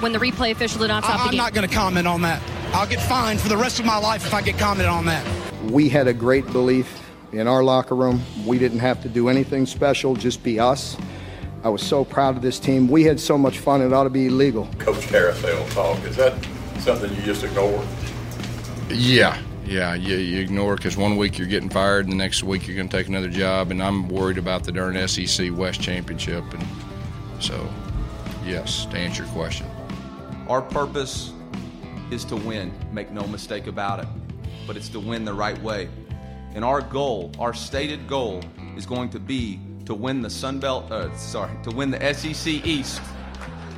when the replay official did not stop the game? I'm not going to comment on that. I'll get fined for the rest of my life if I get commented on that. We had a great belief in our locker room. We didn't have to do anything special, just be us. I was so proud of this team. We had so much fun, it ought to be illegal. Coach Carousel talk, is that something you just ignore? Yeah, you ignore because one week you're getting fired and the next week you're going to take another job, and I'm worried about the darn SEC West Championship. And so, yes, to answer your question. Our purpose is to win, make no mistake about it, but it's to win the right way. And our goal, our stated goal, is going to be to win the to win the SEC East.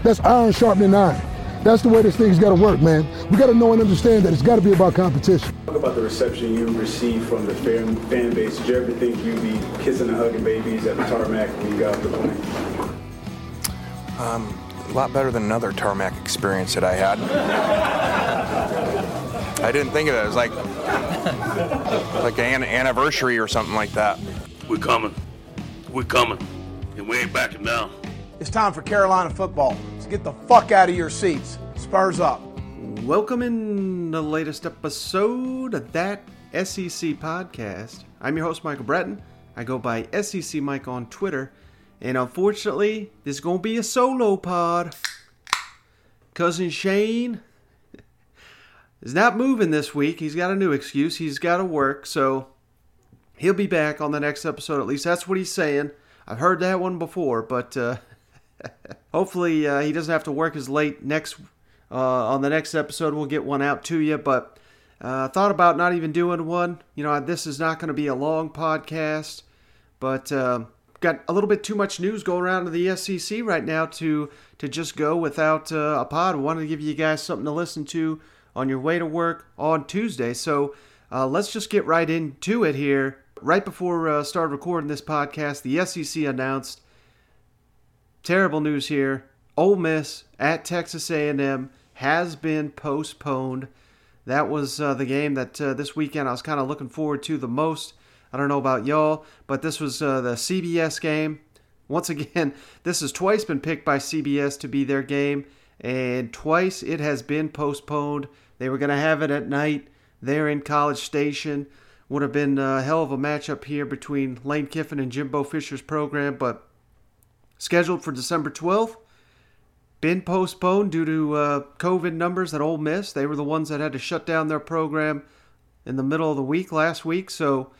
That's iron sharpening iron. That's the way this thing's got to work, man. We got to know and understand that it's got to be about competition. Talk about the reception you received from the fan base. Did you ever think you'd be kissing and hugging babies at the tarmac when you got off the plane? A lot better than another tarmac experience that I had. I didn't think of that. It was like an anniversary or something like that. We're coming, and we ain't backing down. It's time for Carolina football. So get the fuck out of your seats. Spurs up. Welcome in the latest episode of That SEC Podcast. I'm your host, Michael Bratton. I go by SEC Mike on Twitter. And unfortunately, this is going to be a solo pod. Cousin Shane is not moving this week. He's got a new excuse. He's got to work, so he'll be back on the next episode. At least that's what he's saying. I've heard that one before, but hopefully he doesn't have to work as late on the next episode. We'll get one out to you, but I thought about not even doing one. You know, this is not going to be a long podcast, but got a little bit too much news going around in the SEC right now to just go without a pod. I wanted to give you guys something to listen to on your way to work on Tuesday, so let's just get right into it here. Right before I started recording this podcast, the SEC announced terrible news here. Ole Miss at Texas A&M has been postponed. That was the game that this weekend I was kind of looking forward to the most. I don't know about y'all, but this was the CBS game. Once again, this has twice been picked by CBS to be their game, and twice it has been postponed. They were going to have it at night there in College Station. Would have been a hell of a matchup here between Lane Kiffin and Jimbo Fisher's program, but scheduled for December 12th, been postponed due to COVID numbers at Ole Miss. They were the ones that had to shut down their program in the middle of the week last week. So,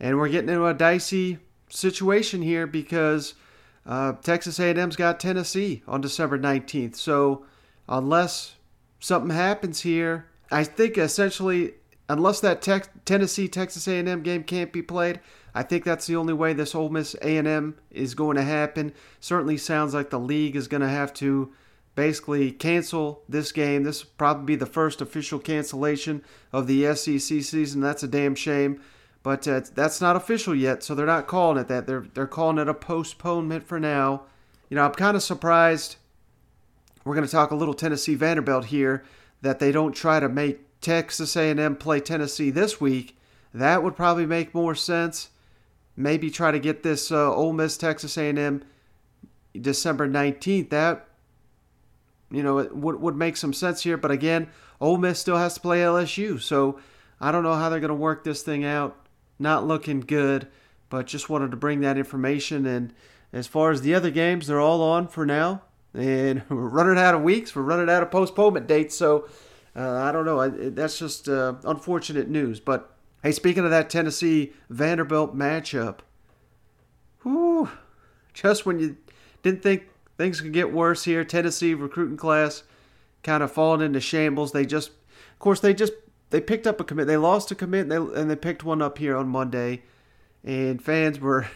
and we're getting into a dicey situation here because Texas A&M's got Tennessee on December 19th. So unless something happens here, I think essentially, unless that Tennessee-Texas A&M game can't be played, I think that's the only way this Ole Miss A&M is going to happen. Certainly sounds like the league is going to have to basically cancel this game. This will probably be the first official cancellation of the SEC season. That's a damn shame. But that's not official yet, so they're not calling it that. They're calling it a postponement for now. You know, I'm kind of surprised. We're going to talk a little Tennessee-Vanderbilt here, that they don't try to make Texas A&M play Tennessee this week. That would probably make more sense. Maybe try to get this Ole Miss Texas A&M December 19th. That, you know, it would make some sense here. But again, Ole Miss still has to play LSU. So I don't know how they're going to work this thing out. Not looking good, but just wanted to bring that information. And as far as the other games, they're all on for now. And we're running out of weeks. We're running out of postponement dates. So I don't know. That's just unfortunate news. But, hey, speaking of that Tennessee-Vanderbilt matchup, whew, just when you didn't think things could get worse here, Tennessee recruiting class kind of falling into shambles. They picked up a commit. They lost a commit, and they picked one up here on Monday. And fans were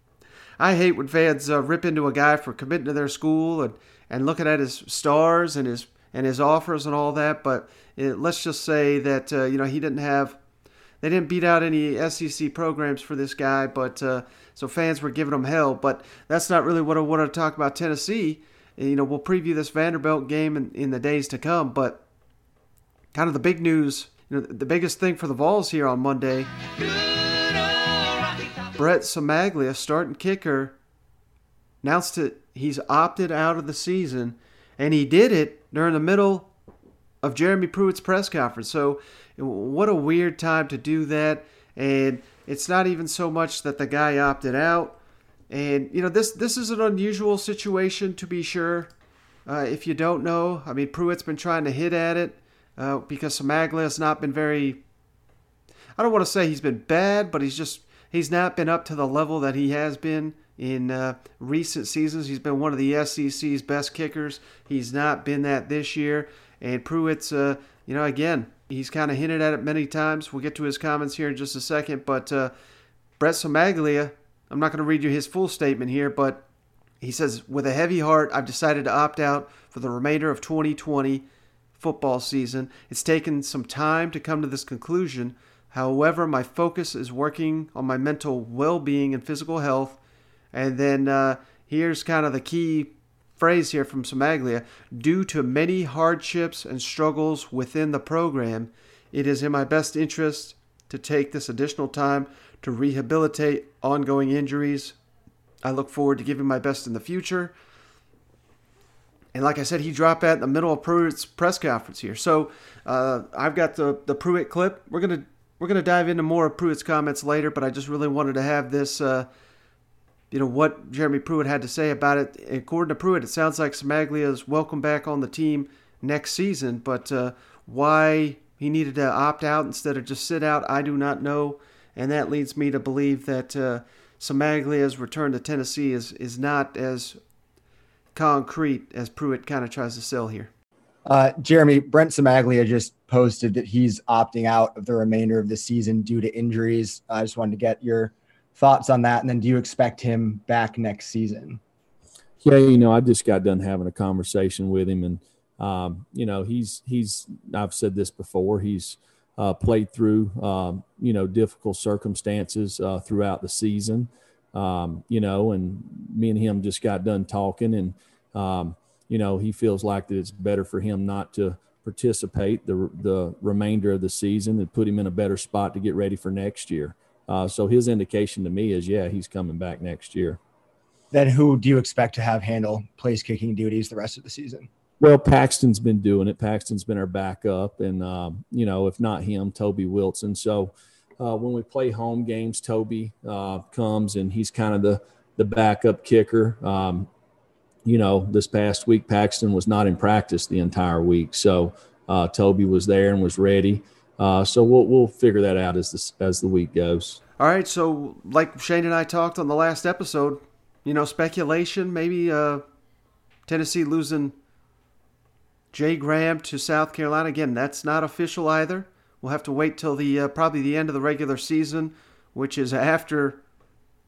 – I hate when fans rip into a guy for committing to their school and looking at his stars and his offers and all that, but let's just say that they didn't beat out any SEC programs for this guy, but so fans were giving him hell. But that's not really what I want to talk about Tennessee. You know, we'll preview this Vanderbilt game in the days to come, but kind of the big news, you know, the biggest thing for the Vols here on Monday, Brent Cimaglia, starting kicker, announced that he's opted out of the season, and he did it during the middle of Jeremy Pruitt's press conference. So what a weird time to do that. And it's not even so much that the guy opted out. And, you know, this is an unusual situation, to be sure. If you don't know, I mean, Pruitt's been trying to hit at it because Cimaglia has not been very... I don't want to say he's been bad, but he's not been up to the level that he has been in recent seasons. He's been one of the SEC's best kickers. He's not been that this year. And Pruitt's, you know, again, he's kind of hinted at it many times. We'll get to his comments here in just a second. But Brent Cimaglia, I'm not going to read you his full statement here, but he says, with a heavy heart, I've decided to opt out for the remainder of 2020 football season. It's taken some time to come to this conclusion. However, my focus is working on my mental well-being and physical health. And then here's kind of the key phrase here from Cimaglia. Due to many hardships and struggles within the program, it is in my best interest to take this additional time to rehabilitate ongoing injuries. I look forward to giving my best in the future. And like I said, he dropped that in the middle of Pruitt's press conference here. So I've got the Pruitt clip. We're gonna dive into more of Pruitt's comments later, but I just really wanted to have this, you know, what Jeremy Pruitt had to say about it. According to Pruitt, it sounds like Cimaglia is welcome back on the team next season, but why he needed to opt out instead of just sit out, I do not know. And that leads me to believe that Cimaglia's return to Tennessee is not as concrete as Pruitt kind of tries to sell here. Jeremy, Brent Cimaglia just posted that he's opting out of the remainder of the season due to injuries. I just wanted to get your thoughts on that. And then do you expect him back next season? Yeah, you know, I just got done having a conversation with him. And, you know, he's I've said this before, he's played through, you know, difficult circumstances throughout the season, you know, and me and him just got done talking and, you know, he feels like that it's better for him not to participate the remainder of the season and put him in a better spot to get ready for next year. So his indication to me is, yeah, he's coming back next year. Then who do you expect to have handle place kicking duties the rest of the season? Well, Paxton's been doing it. Paxton's been our backup. And, you know, if not him, Toby Wilson. So when we play home games, Toby comes and he's kind of the backup kicker. You know, this past week, Paxton was not in practice the entire week. So Toby was there and was ready. So we'll figure that out as the week goes. All right. So like Shane and I talked on the last episode, you know, speculation, maybe Tennessee losing Jay Graham to South Carolina. Again, that's not official either. We'll have to wait till the probably the end of the regular season, which is after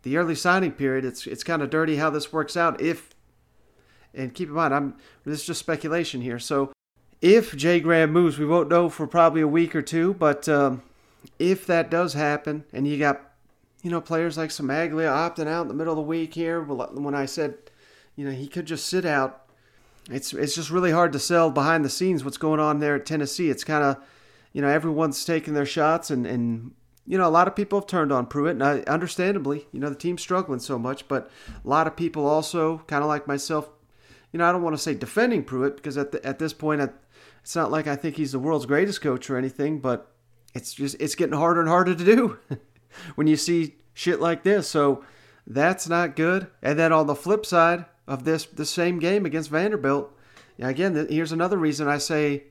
the early signing period. It's kind of dirty how this works out if – and keep in mind, this is just speculation here. So if Jay Graham moves, we won't know for probably a week or two. But if that does happen, and you got, you know, players like Cimaglia opting out in the middle of the week here, when I said, you know, he could just sit out, it's just really hard to sell behind the scenes what's going on there at Tennessee. It's kind of, you know, everyone's taking their shots. And you know, a lot of people have turned on Pruitt, and understandably, you know, the team's struggling so much. But a lot of people also, kind of like myself, you know, I don't want to say defending Pruitt because at this point, it's not like I think he's the world's greatest coach or anything, but it's getting harder and harder to do when you see shit like this. So that's not good. And then on the flip side of this, the same game against Vanderbilt, again, here's another reason I say,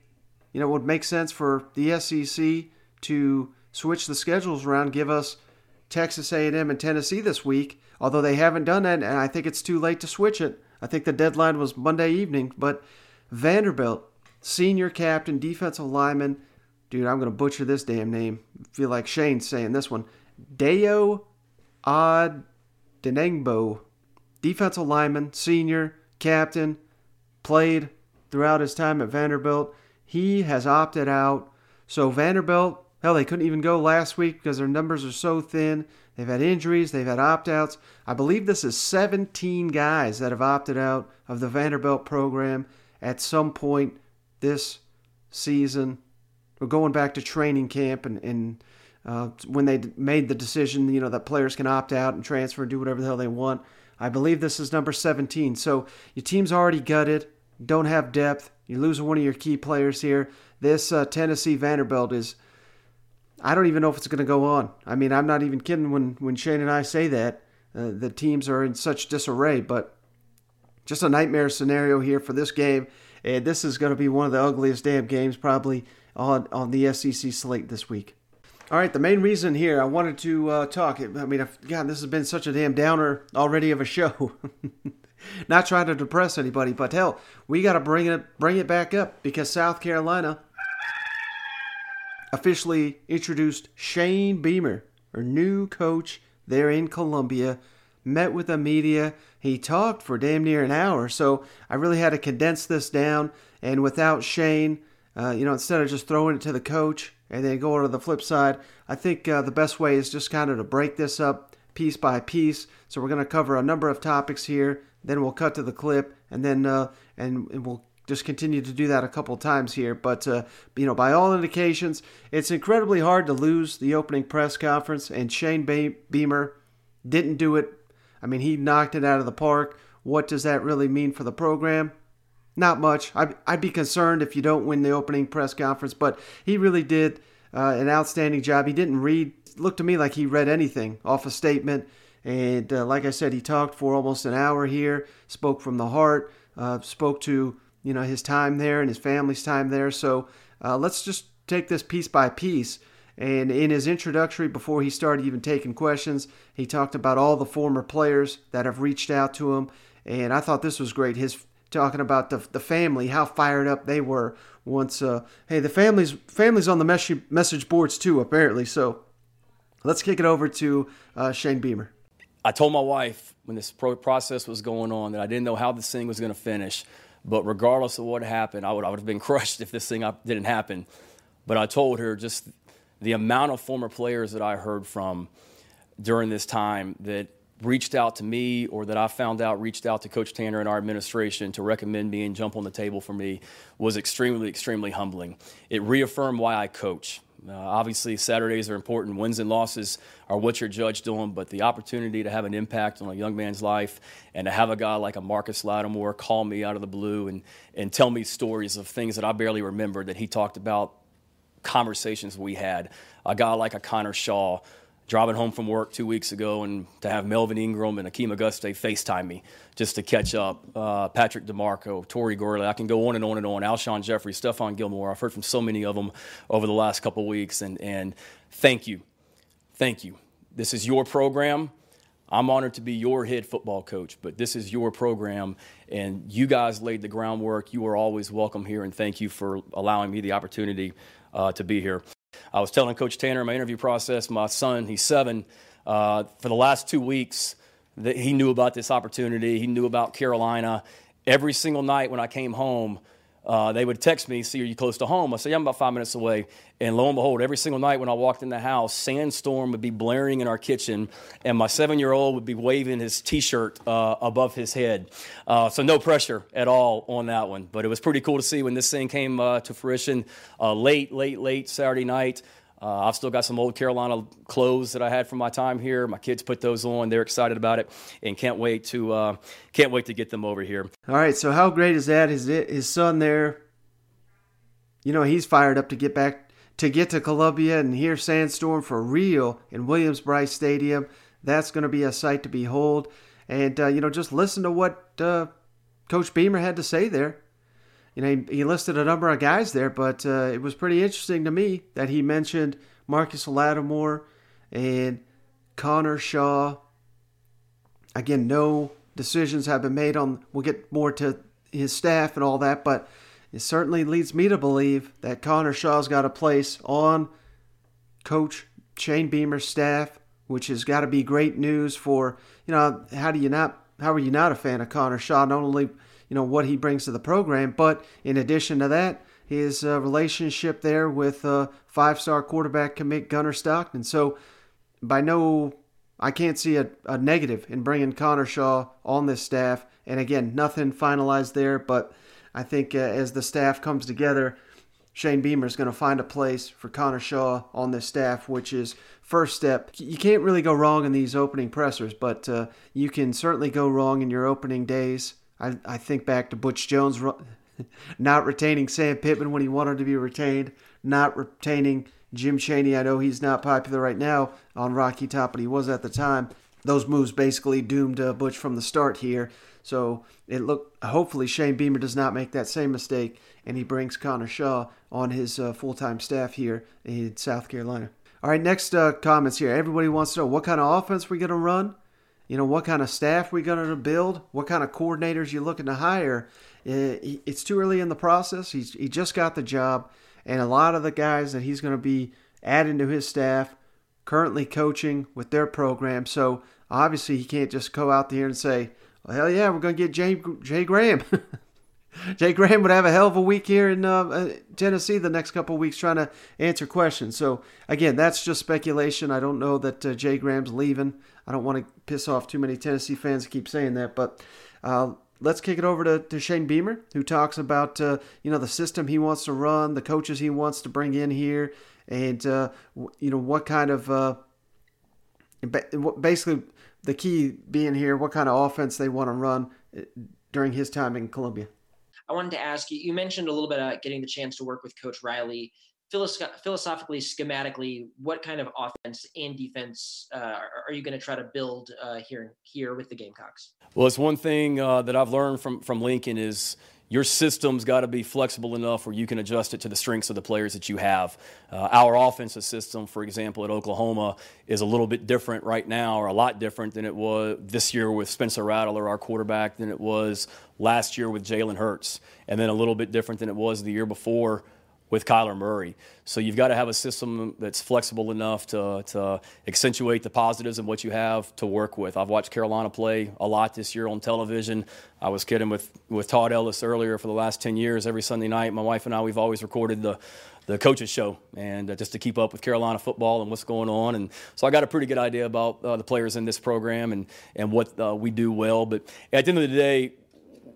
you know, it would make sense for the SEC to switch the schedules around, give us Texas A&M and Tennessee this week, although they haven't done that, and I think it's too late to switch it. I think the deadline was Monday evening, but Vanderbilt, senior captain, defensive lineman, dude, I'm going to butcher this damn name. I feel like Shane's saying this one. Deo Addenangbo, defensive lineman, senior captain, played throughout his time at Vanderbilt. He has opted out. So Vanderbilt, hell, they couldn't even go last week because their numbers are so thin. They've had injuries. They've had opt-outs. I believe this is 17 guys that have opted out of the Vanderbilt program at some point this season. We're going back to training camp and when they made the decision, you know, that players can opt out and transfer and do whatever the hell they want. I believe this is number 17. So your team's already gutted. don't have depth. You're losing one of your key players here. This Tennessee-Vanderbilt is, I don't even know if it's going to go on. I mean, I'm not even kidding when Shane and I say that. The teams are in such disarray, but just a nightmare scenario here for this game. And this is going to be one of the ugliest damn games probably on the SEC slate this week. All right, the main reason here I wanted to talk, I mean, God, this has been such a damn downer already of a show. Not trying to depress anybody, but hell, we got to bring it back up because South Carolina officially introduced Shane Beamer, our new coach there in Columbia, met with the media. He talked for damn near an hour, so I really had to condense this down. And without Shane, instead of just throwing it to the coach and then going to the flip side, I think the best way is just kind of to break this up piece by piece. So we're going to cover a number of topics here. Then we'll cut to the clip, and then and we'll just continue to do that a couple times here. But by all indications, it's incredibly hard to lose the opening press conference, and Shane Beamer didn't do it. I mean, he knocked it out of the park. What does that really mean for the program? Not much. I'd be concerned if you don't win the opening press conference, but he really did an outstanding job. He didn't read. Looked to me like he read anything off a statement. And like I said, he talked for almost an hour here, spoke from the heart, spoke to, his time there and his family's time there. So let's just take this piece by piece. And in his introductory, before he started even taking questions, he talked about all the former players that have reached out to him. And I thought this was great. His talking about the family, how fired up they were once. Hey, the family's on the message boards too, apparently. So let's kick it over to Shane Beamer. I told my wife when this process was going on that I didn't know how this thing was going to finish, but regardless of what happened, I would have been crushed if this thing didn't happen. But I told her just the amount of former players that I heard from during this time that reached out to me or that I found out reached out to Coach Tanner and our administration to recommend me and jump on the table for me was extremely, extremely humbling. It reaffirmed why I coach. Obviously, Saturdays are important. Wins and losses are what you're judged on, but the opportunity to have an impact on a young man's life and to have a guy like a Marcus Lattimore call me out of the blue and tell me stories of things that I barely remember that he talked about, conversations we had. A guy like a Connor Shaw driving home from work 2 weeks ago and to have Melvin Ingram and Akeem Auguste FaceTime me just to catch up. Patrick DeMarco, Tori Gorley, I can go on and on and on. Alshon Jeffrey, Stephon Gilmore. I've heard from so many of them over the last couple of weeks. And thank you. Thank you. This is your program. I'm honored to be your head football coach, but this is your program, and you guys laid the groundwork. You are always welcome here, and thank you for allowing me the opportunity to be here. I was telling Coach Tanner in my interview process, my son, he's 7, for the last 2 weeks that he knew about this opportunity. He knew about Carolina. Every single night when I came home, they would text me, see, are you close to home? I say, yeah, I'm about 5 minutes away. And lo and behold, every single night when I walked in the house, Sandstorm would be blaring in our kitchen, and my 7-year-old would be waving his T-shirt above his head. So no pressure at all on that one. But it was pretty cool to see when this thing came to fruition late Saturday night. I've still got some old Carolina clothes that I had from my time here. My kids put those on; they're excited about it, and can't wait to get them over here. All right, so how great is that? His son there, he's fired up to get to Columbia and hear Sandstorm for real in Williams-Brice Stadium. That's going to be a sight to behold. And just listen to what Coach Beamer had to say there. He listed a number of guys there, but it was pretty interesting to me that he mentioned Marcus Lattimore and Connor Shaw. Again, no decisions have been made on. We'll get more to his staff and all that, but it certainly leads me to believe that Connor Shaw's got a place on Coach Shane Beamer's staff, which has got to be great news for how are you not a fan of Connor Shaw? Not only what he brings to the program, but in addition to that, his relationship there with five-star quarterback commit Gunnar Stockton. So I can't see a negative in bringing Connor Shaw on this staff. And again, nothing finalized there, but I think as the staff comes together, Shane Beamer is going to find a place for Connor Shaw on this staff, which is first step. You can't really go wrong in these opening pressers, but you can certainly go wrong in your opening days. I think back to Butch Jones not retaining Sam Pittman when he wanted to be retained, not retaining Jim Chaney. I know he's not popular right now on Rocky Top, but he was at the time. Those moves basically doomed Butch from the start here. So it looked, hopefully Shane Beamer does not make that same mistake, and he brings Connor Shaw on his full-time staff here in South Carolina. All right, next comments here. Everybody wants to know what kind of offense we're going to run, you know, what kind of staff we're going to build, what kind of coordinators you're looking to hire. It's too early in the process. He just got the job, and a lot of the guys that he's going to be adding to his staff currently coaching with their program. So obviously he can't just go out there and say, well, hell yeah, we're going to get Jay Graham. Jay Graham would have a hell of a week here in Tennessee the next couple of weeks trying to answer questions. So, again, that's just speculation. I don't know that Jay Graham's leaving. I don't want to piss off too many Tennessee fans who keep saying that. But let's kick it over to Shane Beamer, who talks about the system he wants to run, the coaches he wants to bring in here, and what kind of basically the key being here, what kind of offense they want to run during his time in Columbia. I wanted to ask you, you mentioned a little bit about getting the chance to work with Coach Riley. Philosophically, schematically, what kind of offense and defense are you going to try to build here with the Gamecocks? Well, it's one thing that I've learned from Lincoln is your system's got to be flexible enough where you can adjust it to the strengths of the players that you have. Our offensive system, for example, at Oklahoma is a little bit different right now, or a lot different than it was this year with Spencer Rattler, our quarterback, than it was last year with Jalen Hurts, and then a little bit different than it was the year before with Kyler Murray. So you've got to have a system that's flexible enough to accentuate the positives of what you have to work with. I've watched Carolina play a lot this year on television. I was kidding with Todd Ellis earlier. For the last 10 years, every Sunday night, my wife and I, we've always recorded the coaches show, and just to keep up with Carolina football and what's going on. And so I got a pretty good idea about the players in this program and what we do well. But at the end of the day,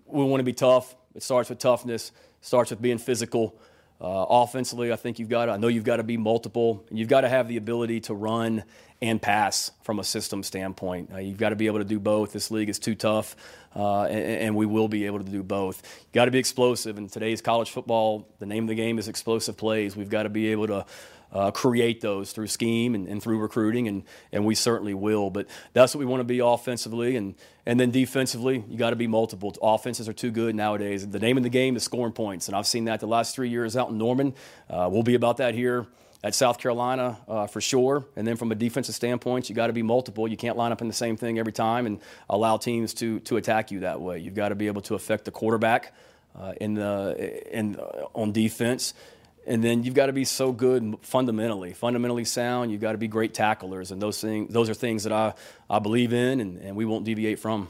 we want to be tough. It starts with toughness. It starts with being physical. Offensively, I think you've got to be multiple. You've got to have the ability to run and pass from a system standpoint. You've got to be able to do both. This league is too tough, and we will be able to do both. You've got to be explosive. In today's college football, the name of the game is explosive plays. We've got to be able to create those through scheme and through recruiting, and we certainly will. But that's what we want to be offensively. And then defensively, you got to be multiple. Offenses are too good nowadays. The name of the game is scoring points, and I've seen that the last 3 years out in Norman. We'll be about that here at South Carolina for sure. And then from a defensive standpoint, you got to be multiple. You can't line up in the same thing every time and allow teams to attack you that way. You've got to be able to affect the quarterback on defense. And then you've got to be so good fundamentally sound. You've got to be great tacklers, and those are things that I believe in, and we won't deviate from.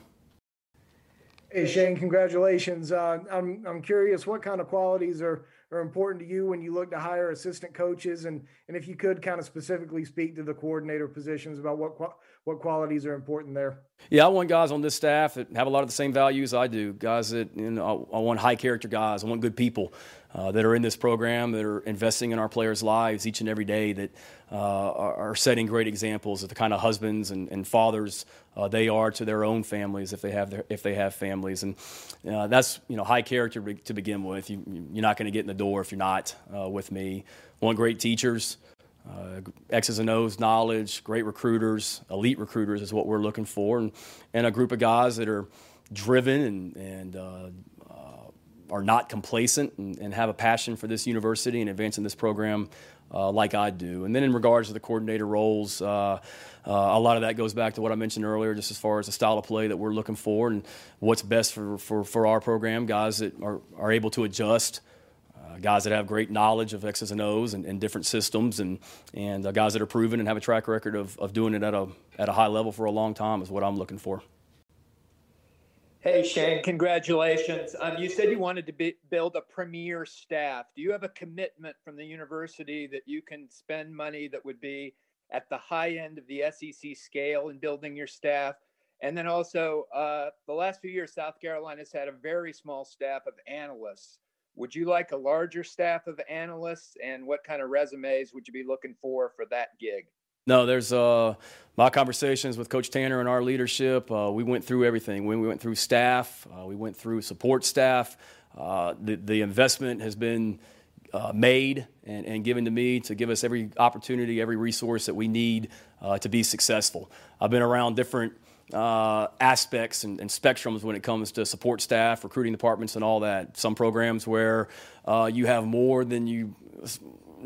Hey Shane, congratulations. I'm curious, what kind of qualities are important to you when you look to hire assistant coaches, and if you could kind of specifically speak to the coordinator positions about what qualities are important there. Yeah, I want guys on this staff that have a lot of the same values I do. Guys that, I want high character guys. I want good people that are in this program, that are investing in our players' lives each and every day, that are setting great examples of the kind of husbands and fathers they are to their own families if they have families. And that's high character to begin with. You're not going to get in the door if you're not with me. I want great teachers. X's and O's knowledge, great recruiters, elite recruiters is what we're looking for, and a group of guys that are driven and are not complacent and have a passion for this university and advancing this program like I do. And then in regards to the coordinator roles, a lot of that goes back to what I mentioned earlier, just as far as the style of play that we're looking for and what's best for our program, guys that are able to adjust, guys that have great knowledge of X's and O's and different systems, and guys that are proven and have a track record of doing it at a high level for a long time is what I'm looking for. Hey, Shane, congratulations. You said you wanted to build a premier staff. Do you have a commitment from the university that you can spend money that would be at the high end of the SEC scale in building your staff? And then also, the last few years, South Carolina's had a very small staff of analysts. Would you like a larger staff of analysts, and what kind of resumes would you be looking for that gig? No, there's my conversations with Coach Tanner and our leadership. We went through everything. We went through staff. We went through support staff. The investment has been made and given to me to give us every opportunity, every resource that we need to be successful. I've been around different aspects and spectrums when it comes to support staff, recruiting departments, and all that. Some programs where you have more than you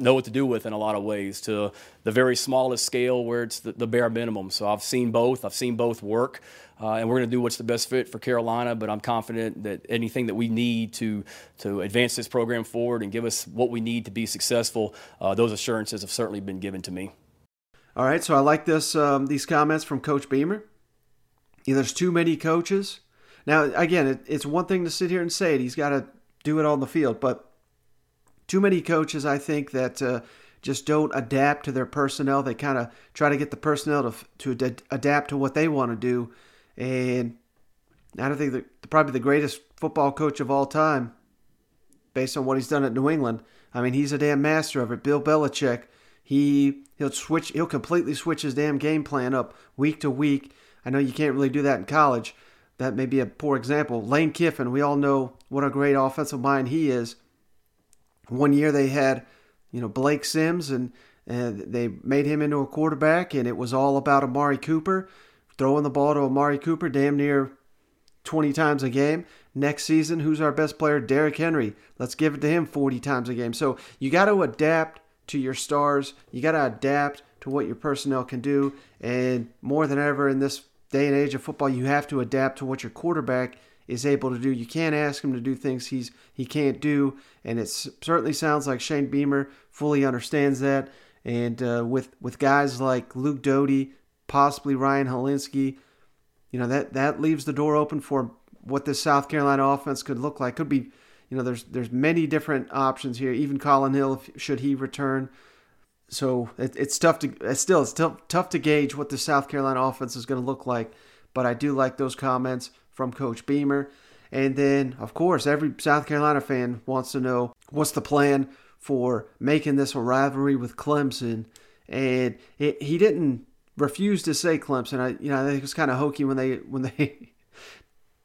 know what to do with in a lot of ways, to the very smallest scale where it's the bare minimum. So I've seen both. I've seen both work. And we're going to do what's the best fit for Carolina, but I'm confident that anything that we need to advance this program forward and give us what we need to be successful, those assurances have certainly been given to me. All right, so I like this these comments from Coach Beamer. Yeah, there's too many coaches. Now, again, it's one thing to sit here and say it. He's got to do it on the field, but too many coaches, I think, that just don't adapt to their personnel. They kind of try to get the personnel to adapt to what they want to do. And I don't think that probably the greatest football coach of all time, based on what he's done at New England, I mean, he's a damn master of it. Bill Belichick, he'll completely switch his damn game plan up week to week. I know you can't really do that in college. That may be a poor example. Lane Kiffin, we all know what a great offensive mind he is. One year they had, Blake Sims, and they made him into a quarterback, and it was all about Amari Cooper, throwing the ball to Amari Cooper damn near 20 times a game. Next season, who's our best player? Derrick Henry. Let's give it to him 40 times a game. So you got to adapt to your stars. You got to adapt to what your personnel can do. And more than ever in this day and age of football, you have to adapt to what your quarterback is able to do. You can't ask him to do things he can't do, and it certainly sounds like Shane Beamer fully understands that. And with guys like Luke Doty, possibly Ryan Helinski, that leaves the door open for what this South Carolina offense could look like. Could be, there's many different options here. Even Colin Hill, should he return. So it's tough to gauge what the South Carolina offense is going to look like. But I do like those comments from Coach Beamer. And then, of course, every South Carolina fan wants to know what's the plan for making this a rivalry with Clemson. And he didn't refuse to say Clemson. I think it's kind of hokey when they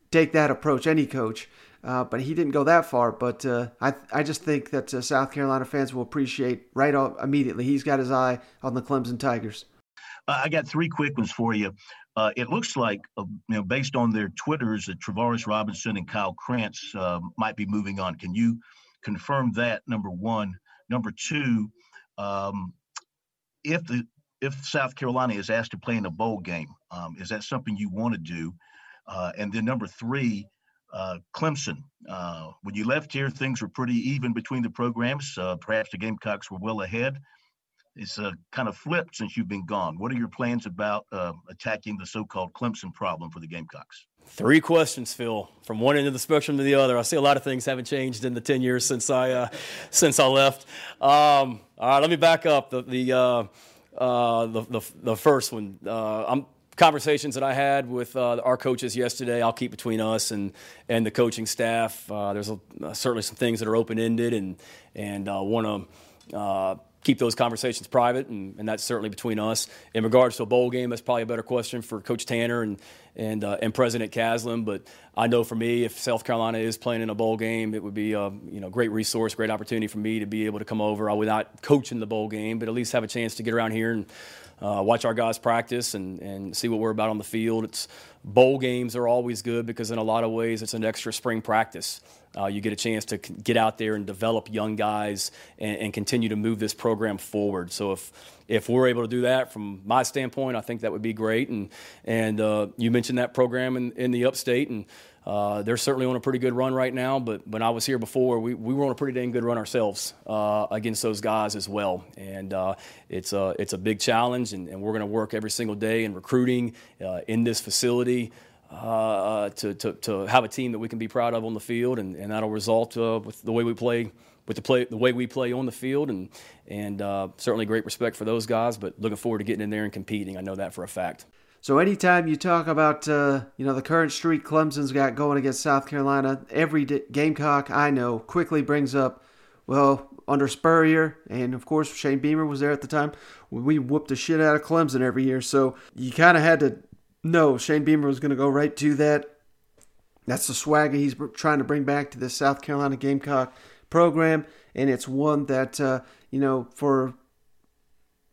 take that approach, any coach. But he didn't go that far. But I just think that South Carolina fans will appreciate immediately. He's got his eye on the Clemson Tigers. I got three quick ones for you. It looks like, based on their Twitters, that Travaris Robinson and Kyle Krantz might be moving on. Can you confirm that, number one? Number two, if South Carolina is asked to play in a bowl game, is that something you want to do? And then number three, Clemson. When you left here, things were pretty even between the programs. Perhaps the Gamecocks were well ahead. It's kind of flipped since you've been gone. What are your plans about attacking the so-called Clemson problem for the Gamecocks? Three questions, Phil, from one end of the spectrum to the other. I see a lot of things haven't changed in the 10 years since I left. All right, let me back up the first one. Conversations that I had with our coaches yesterday, I'll keep between us and the coaching staff. There's certainly some things that are open-ended and want to keep those conversations private, and that's certainly between us. In regards to a bowl game, that's probably a better question for Coach Tanner and President Kaslan. But I know for me, if South Carolina is playing in a bowl game, it would be a great resource, great opportunity for me to be able to come over. I would not coach in the bowl game, but at least have a chance to get around here and watch our guys practice and see what we're about on the field. Bowl games are always good because in a lot of ways it's an extra spring practice. You get a chance to get out there and develop young guys and continue to move this program forward. So if we're able to do that from my standpoint, I think that would be great. And you mentioned that program in the upstate, and they're certainly on a pretty good run right now. But when I was here before, we were on a pretty dang good run ourselves against those guys as well. And it's a big challenge, and we're going to work every single day in recruiting in this facility to have a team that we can be proud of on the field, and that'll result with the way we play. With the way we play on the field, and certainly great respect for those guys, but looking forward to getting in there and competing. I know that for a fact. So anytime you talk about the current streak Clemson's got going against South Carolina, every Gamecock I know quickly brings up, well, under Spurrier, and of course Shane Beamer was there at the time, we whooped the shit out of Clemson every year. So you kind of had to know Shane Beamer was going to go right to that. That's the swagger he's trying to bring back to this South Carolina Gamecock program, and it's one that, for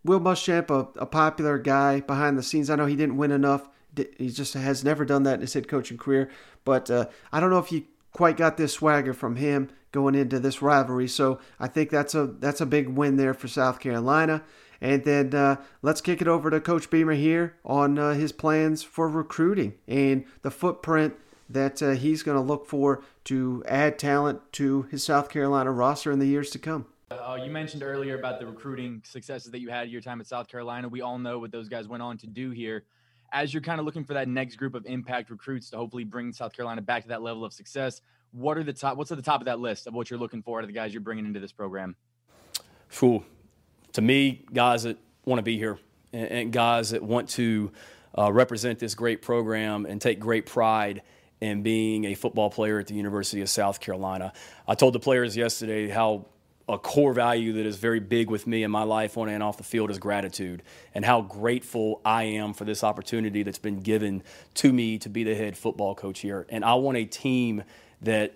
Will Muschamp, a popular guy behind the scenes. I know he didn't win enough. He just has never done that in his head coaching career. But I don't know if you quite got this swagger from him going into this rivalry. So I think that's a big win there for South Carolina. And then let's kick it over to Coach Beamer here on his plans for recruiting and the footprint that he's going to look for to add talent to his South Carolina roster in the years to come. You mentioned earlier about the recruiting successes that you had your time at South Carolina. We all know what those guys went on to do here. As you're kind of looking for that next group of impact recruits to hopefully bring South Carolina back to that level of success, what's at the top of that list of what you're looking for out of the guys you're bringing into this program? Cool. To me, guys that want to be here and guys that want to represent this great program and take great pride and being a football player at the University of South Carolina. I told the players yesterday how a core value that is very big with me in my life on and off the field is gratitude, and how grateful I am for this opportunity that's been given to me to be the head football coach here. And I want a team that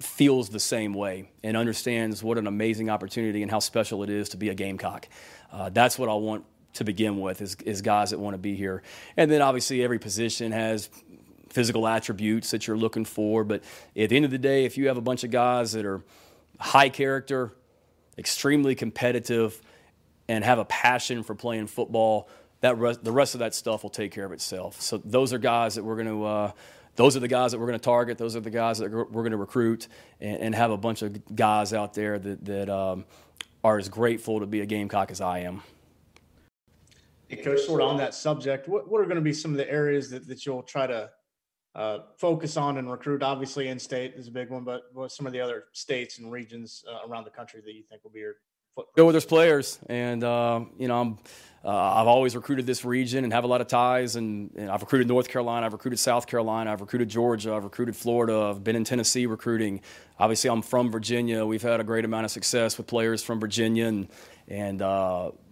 feels the same way and understands what an amazing opportunity and how special it is to be a Gamecock. That's what I want to begin with is guys that want to be here. And then obviously every position has physical attributes that you're looking for. But at the end of the day, if you have a bunch of guys that are high character, extremely competitive, and have a passion for playing football, the rest of that stuff will take care of itself. So those are the guys that we're going to target. Those are the guys that we're going to recruit and have a bunch of guys out there that are as grateful to be a Gamecock as I am. Hey, Coach, sort of on that subject, what are going to be some of the areas that you'll try to focus on and recruit? Obviously in-state is a big one, but what are some of the other states and regions around the country that you think will be your footprint? Go with those players. And, I've always recruited this region and have a lot of ties. And I've recruited North Carolina. I've recruited South Carolina. I've recruited Georgia. I've recruited Florida. I've been in Tennessee recruiting. Obviously, I'm from Virginia. We've had a great amount of success with players from Virginia and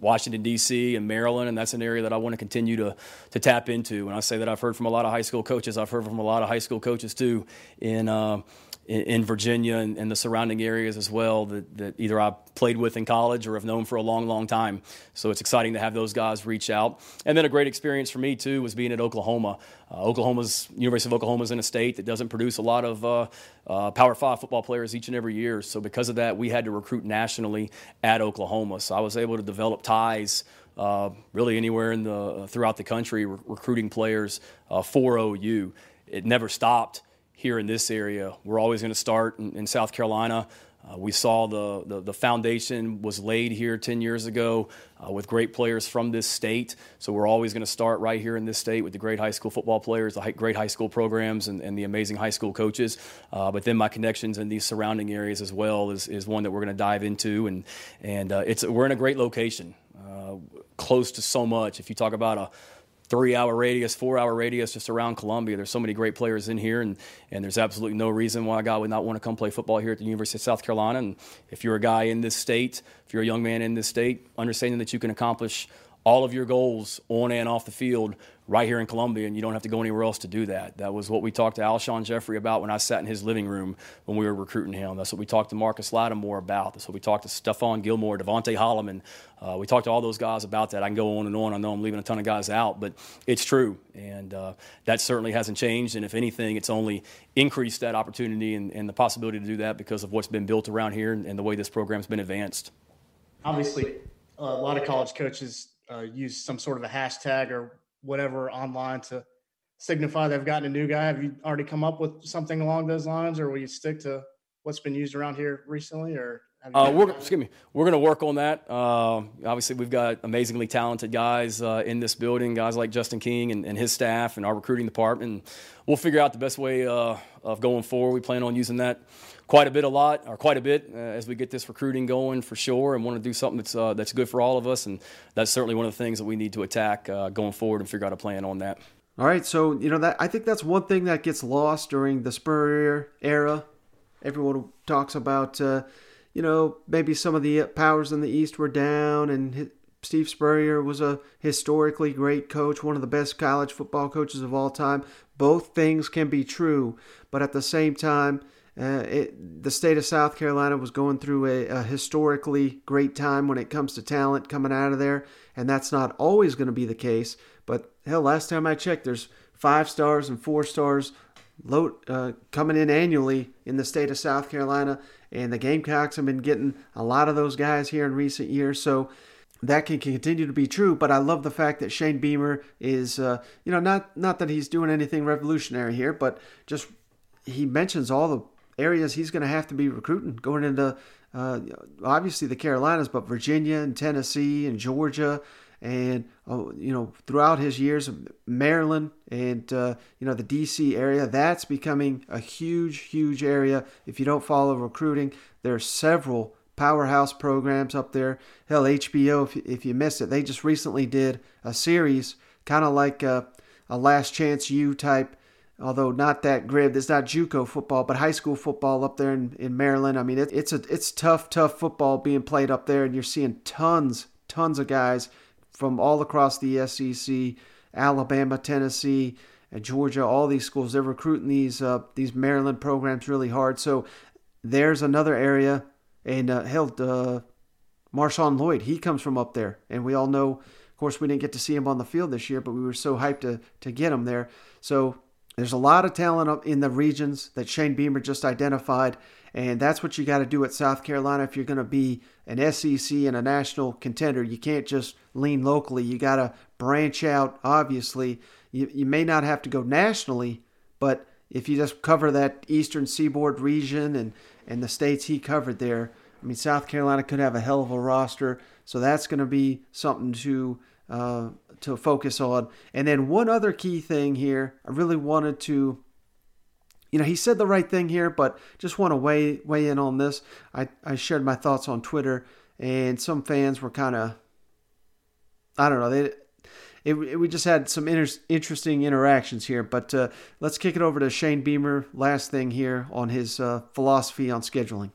Washington, D.C. and Maryland, and that's an area that I want to continue to tap into. And I say that I've heard from a lot of high school coaches. I've heard from a lot of high school coaches, too, in Virginia and the surrounding areas as well that either I played with in college or have known for a long, long time. So it's exciting to have those guys reach out. And then a great experience for me, too, was being at Oklahoma. University of Oklahoma is in a state that doesn't produce a lot of Power 5 football players each and every year. So because of that, we had to recruit nationally at Oklahoma. So I was able to develop ties really anywhere throughout the country, recruiting players for OU. It never stopped. Here in this area, we're always going to start in South Carolina. We saw the foundation was laid here 10 years ago with great players from this state. So we're always going to start right here in this state with the great high school football players, the great high school programs, and the amazing high school coaches. But then my connections in these surrounding areas as well is one that we're going to dive into. And we're in a great location, close to so much. If you talk about a 3-hour radius, 4-hour radius just around Columbia. There's so many great players in here, and there's absolutely no reason why a guy would not want to come play football here at the University of South Carolina. And if you're a guy in this state, if you're a young man in this state, understanding that you can accomplish all of your goals on and off the field right here in Columbia, and you don't have to go anywhere else to do that. That was what we talked to Alshon Jeffrey about when I sat in his living room when we were recruiting him. That's what we talked to Marcus Lattimore about. That's what we talked to Stephon Gilmore, Devontae Holloman. We talked to all those guys about that. I can go on and on. I know I'm leaving a ton of guys out, but it's true. And that certainly hasn't changed. And if anything, it's only increased that opportunity and the possibility to do that because of what's been built around here and the way this program's been advanced. Obviously, a lot of college coaches use some sort of a hashtag or whatever online to signify they've gotten a new guy. Have you already come up with something along those lines, or will you stick to what's been used around here recently? Or we're going to work on that. Obviously, we've got amazingly talented guys in this building, guys like Justin King and his staff and our recruiting department. And we'll figure out the best way of going forward. We plan on using that quite a bit as we get this recruiting going for sure, and want to do something that's good for all of us. And that's certainly one of the things that we need to attack going forward and figure out a plan on that. All right. So, that I think that's one thing that gets lost during the Spurrier era. Everyone talks about you know, maybe some of the powers in the East were down, and Steve Spurrier was a historically great coach, one of the best college football coaches of all time. Both things can be true, but at the same time, the state of South Carolina was going through a historically great time when it comes to talent coming out of there, and that's not always going to be the case. But, hell, last time I checked, there's 5 stars and 4 stars coming in annually in the state of South Carolina, and the Gamecocks have been getting a lot of those guys here in recent years, so that can continue to be true. But I love the fact that Shane Beamer is, not that he's doing anything revolutionary here, but just he mentions all the areas he's going to have to be recruiting going into obviously the Carolinas, but Virginia and Tennessee and Georgia and throughout his years, Maryland and the DC area. That's becoming a huge area. If you don't follow recruiting, there are several powerhouse programs up there. Hell, HBO, if you missed it, they just recently did a series kind of like a Last Chance U type, although not that grid. It's not JUCO football, but high school football up there in Maryland. I mean, it's tough football being played up there, and you're seeing tons of guys from all across the SEC, Alabama, Tennessee, and Georgia. All these schools, they're recruiting these Maryland programs really hard. So there's another area, and Marshawn Lloyd, he comes from up there, and we all know. Of course, we didn't get to see him on the field this year, but we were so hyped to get him there. So there's a lot of talent up in the regions that Shane Beamer just identified, and that's what you got to do at South Carolina if you're going to be an SEC and a national contender. You can't just lean locally. You got to branch out, obviously. You may not have to go nationally, but if you just cover that eastern seaboard region and the states he covered there, I mean, South Carolina could have a hell of a roster, so that's going to be something to focus on. And then one other key thing here, I really wanted to, he said the right thing here, but just want to weigh in on this. I shared my thoughts on Twitter, and some fans were kind of, I don't know, we just had some interesting interactions here, but let's kick it over to Shane Beamer. Last thing here on his philosophy on scheduling.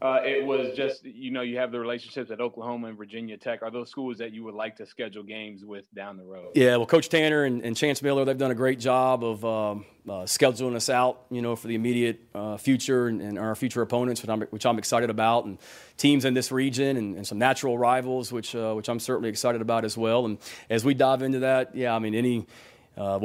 It was just, you have the relationships at Oklahoma and Virginia Tech. Are those schools that you would like to schedule games with down the road? Yeah, well, Coach Tanner and Chance Miller, they've done a great job of scheduling us out, for the immediate future and our future opponents, which I'm excited about, and teams in this region and some natural rivals, which I'm certainly excited about as well. And as we dive into that, we'll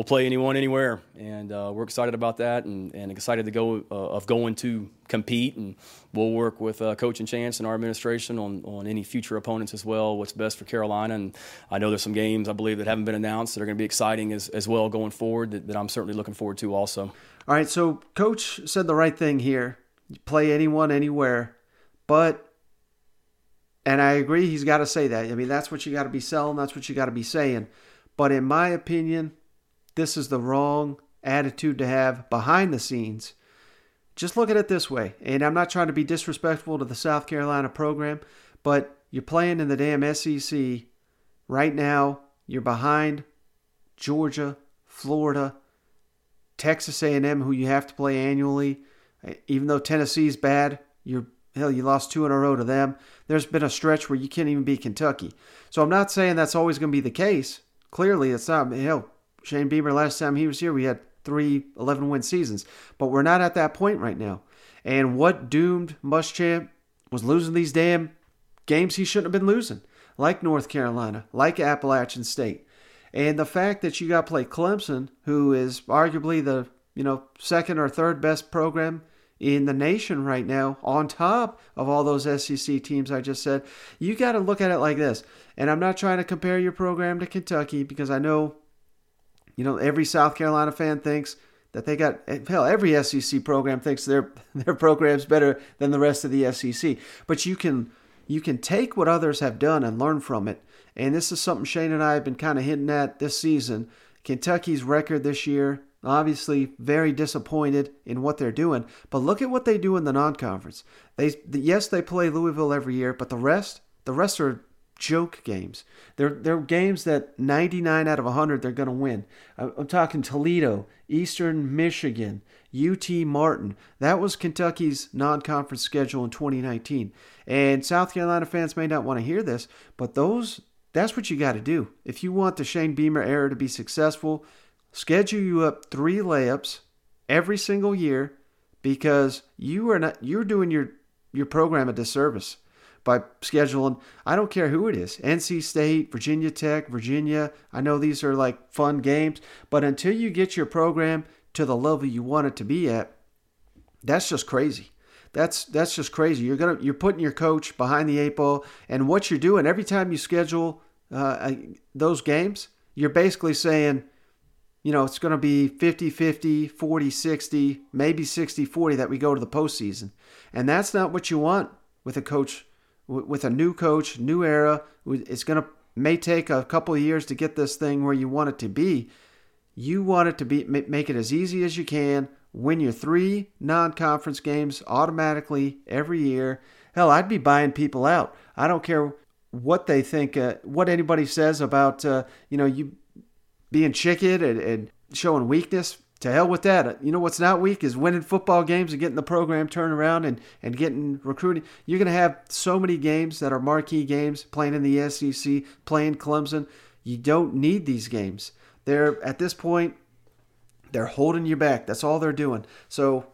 play anyone, anywhere, and we're excited about that, and excited to going to compete. And we'll work with Coach and Chance and our administration on any future opponents as well. What's best for Carolina, and I know there's some games I believe that haven't been announced that are going to be exciting as well going forward. That I'm certainly looking forward to also. All right, so Coach said the right thing here. You play anyone, anywhere, but. And I agree, he's got to say that. I mean, that's what you got to be selling. That's what you got to be saying. But in my opinion, this is the wrong attitude to have behind the scenes. Just look at it this way, and I'm not trying to be disrespectful to the South Carolina program, but you're playing in the damn SEC right now. You're behind Georgia, Florida, Texas A&M, who you have to play annually. Even though Tennessee's bad, you lost 2 in a row to them. There's been a stretch where you can't even beat Kentucky. So I'm not saying that's always going to be the case. Clearly, it's not. Shane Beamer, last time he was here, we had 3 11-win seasons. But we're not at that point right now. And what doomed Muschamp was losing these damn games he shouldn't have been losing, like North Carolina, like Appalachian State. And the fact that you got to play Clemson, who is arguably the 2nd or 3rd best program in the nation right now, on top of all those SEC teams I just said, you got to look at it like this. And I'm not trying to compare your program to Kentucky, because I know every South Carolina fan thinks that they got, hell, every SEC program thinks their program's better than the rest of the SEC. But you can take what others have done and learn from it. And this is something Shane and I have been kind of hinting at this season. Kentucky's record this year, obviously very disappointed in what they're doing. But look at what they do in the non-conference. Yes, they play Louisville every year, but the rest are joke games. They're games that 99 out of 100 they're going to win. I'm talking Toledo, Eastern Michigan, UT Martin. That was Kentucky's non-conference schedule in 2019. And South Carolina fans may not want to hear this, but that's what you got to do. If you want the Shane Beamer era to be successful, schedule you up 3 layups every single year, because you're doing your program a disservice by scheduling, I don't care who it is, NC State, Virginia Tech, Virginia. I know these are like fun games, but until you get your program to the level you want it to be at, that's just crazy. That's just crazy. You're putting your coach behind the eight ball, and what you're doing every time you schedule those games, you're basically saying, it's going to be 50-50, 40-60, maybe 60-40 that we go to the postseason. And that's not what you want with a coach, with a new coach, new era. It's going to may take a couple of years to get this thing where you want it to be. You want it to be, make it as easy as you can, win your 3 non-conference games automatically every year. Hell, I'd be buying people out. I don't care what they think, what anybody says about, you being chicken and showing weakness. To hell with that. You know what's not weak is winning football games and getting the program turned around and getting recruiting. You're going to have so many games that are marquee games, playing in the SEC, playing Clemson. You don't need these games. They're, at this point, they're holding you back. That's all they're doing. So,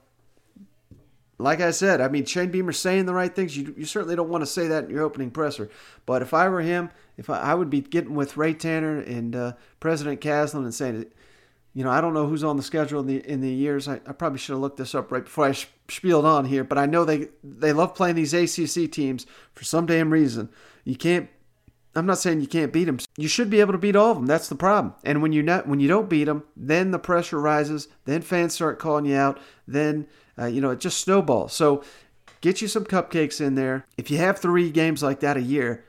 like I said, Shane Beamer's saying the right things. You certainly don't want to say that in your opening presser. But if I were him, I would be getting with Ray Tanner and President Kaslan and saying, I don't know who's on the schedule in the years. I probably should have looked this up right before I spieled on here, but I know they love playing these ACC teams for some damn reason. I'm not saying you can't beat them. You should be able to beat all of them. That's the problem. And when you don't beat them, then the pressure rises. Then fans start calling you out. Then it just snowballs. So get you some cupcakes in there. If you have 3 games like that a year,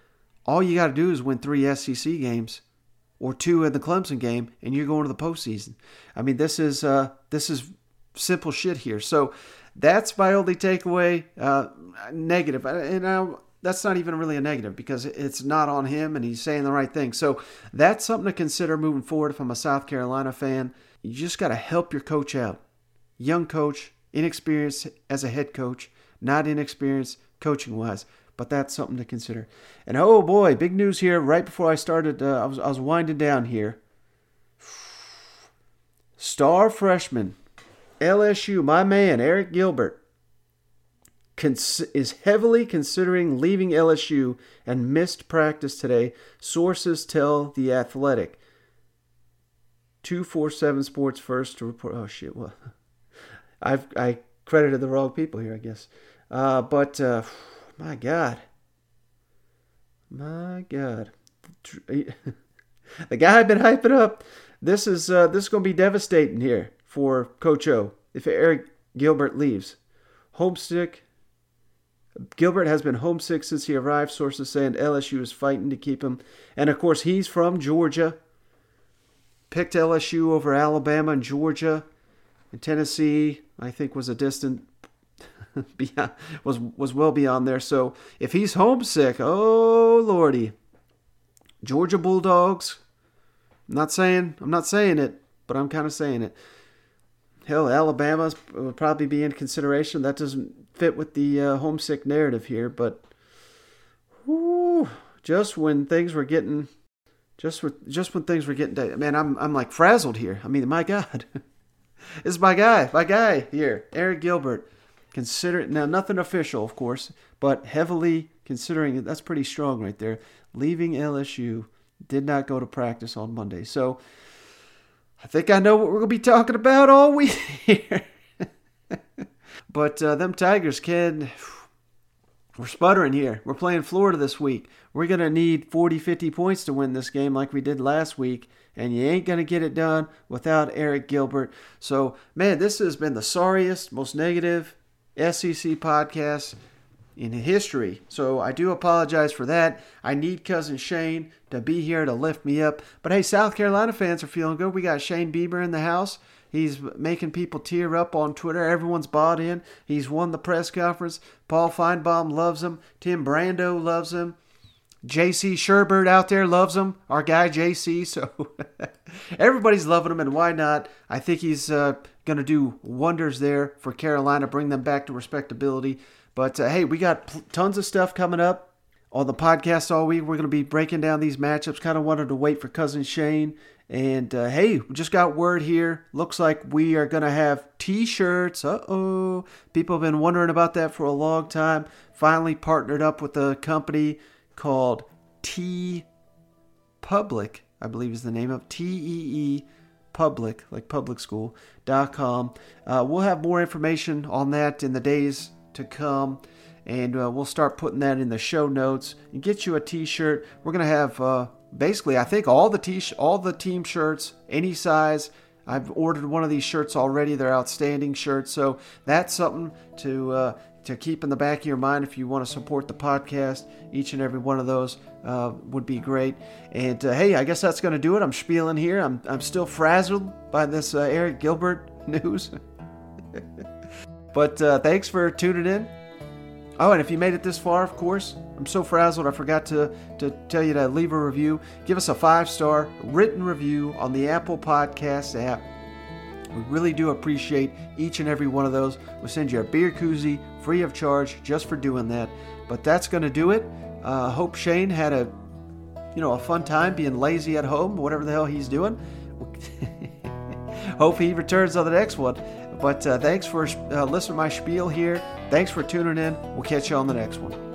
all you got to do is win 3 SEC games. Or 2 in the Clemson game, and you're going to the postseason. This is simple shit here. So that's my only takeaway. Negative, and that's not even really a negative, because it's not on him, and he's saying the right thing. So that's something to consider moving forward. If I'm a South Carolina fan, you just got to help your coach out. Young coach, inexperienced as a head coach, not inexperienced coaching wise. But that's something to consider. And oh boy, big news here right before I started. I was winding down here. Star freshman, LSU, my man, Arik Gilbert, is heavily considering leaving LSU and missed practice today. Sources tell The Athletic. 247 Sports first to report. Oh shit, well, I credited the wrong people here, I guess. My God. The guy I've been hyping up. This is going to be devastating here for Coach O if Arik Gilbert leaves. Homesick. Gilbert has been homesick since he arrived. Sources saying LSU is fighting to keep him. And of course, he's from Georgia. Picked LSU over Alabama and Georgia. And Tennessee, I think, was a distant... was well beyond there. So if he's homesick, oh lordy. Georgia Bulldogs. I'm not saying it, but I'm kind of saying it. Hell, Alabama would probably be in consideration. That doesn't fit with the homesick narrative here, but just when things were getting, man, I'm like frazzled here. My God, it's my guy here, Arik Gilbert. Consider it now, nothing official, of course, but heavily considering it. That's pretty strong right there. Leaving LSU, did not go to practice on Monday. So I think I know what we're going to be talking about all week here. But them Tigers, kid, we're sputtering here. We're playing Florida this week. We're going to need 40-50 points to win this game like we did last week. And you ain't going to get it done without Arik Gilbert. So, man, this has been the sorriest, most negative SEC podcast in history. So I do apologize for that. I need Cousin Shane to be here to lift me up. But hey, South Carolina fans are feeling good. We got Shane Beamer in the house. He's making people tear up on Twitter. Everyone's bought in. He's won the press conference. Paul Feinbaum loves him. Tim Brando loves him. J.C. Sherbert out there loves him, our guy J.C., so everybody's loving him, and why not? I think he's going to do wonders there for Carolina, bring them back to respectability. But, hey, we got tons of stuff coming up on the podcast all week. We're going to be breaking down these matchups. Kind of wanted to wait for Cousin Shane. And, hey, we just got word here. Looks like we are going to have T-shirts. Uh-oh. People have been wondering about that for a long time. Finally partnered up with a company called T-Public, I believe is the name of T-E-E Public, like public school.com. We'll have more information on that in the days to come. And we'll start putting that in the show notes and get you a T-shirt. We're going to have... basically, I think all the team shirts, any size. I've ordered one of these shirts already. They're outstanding shirts. So that's something to keep in the back of your mind if you want to support the podcast. Each and every one of those would be great. And, hey, I guess that's going to do it. I'm spieling here. I'm still frazzled by this Arik Gilbert news. But thanks for tuning in. Oh, and if you made it this far, of course, I'm so frazzled I forgot to tell you to leave a review. Give us a 5-star written review on the Apple Podcast app. We really do appreciate each and every one of those. We'll send you a beer koozie free of charge just for doing that. But that's going to do it. Hope Shane had a fun time being lazy at home, whatever the hell he's doing. Hope he returns on the next one. But thanks for listening to my spiel here. Thanks for tuning in. We'll catch you on the next one.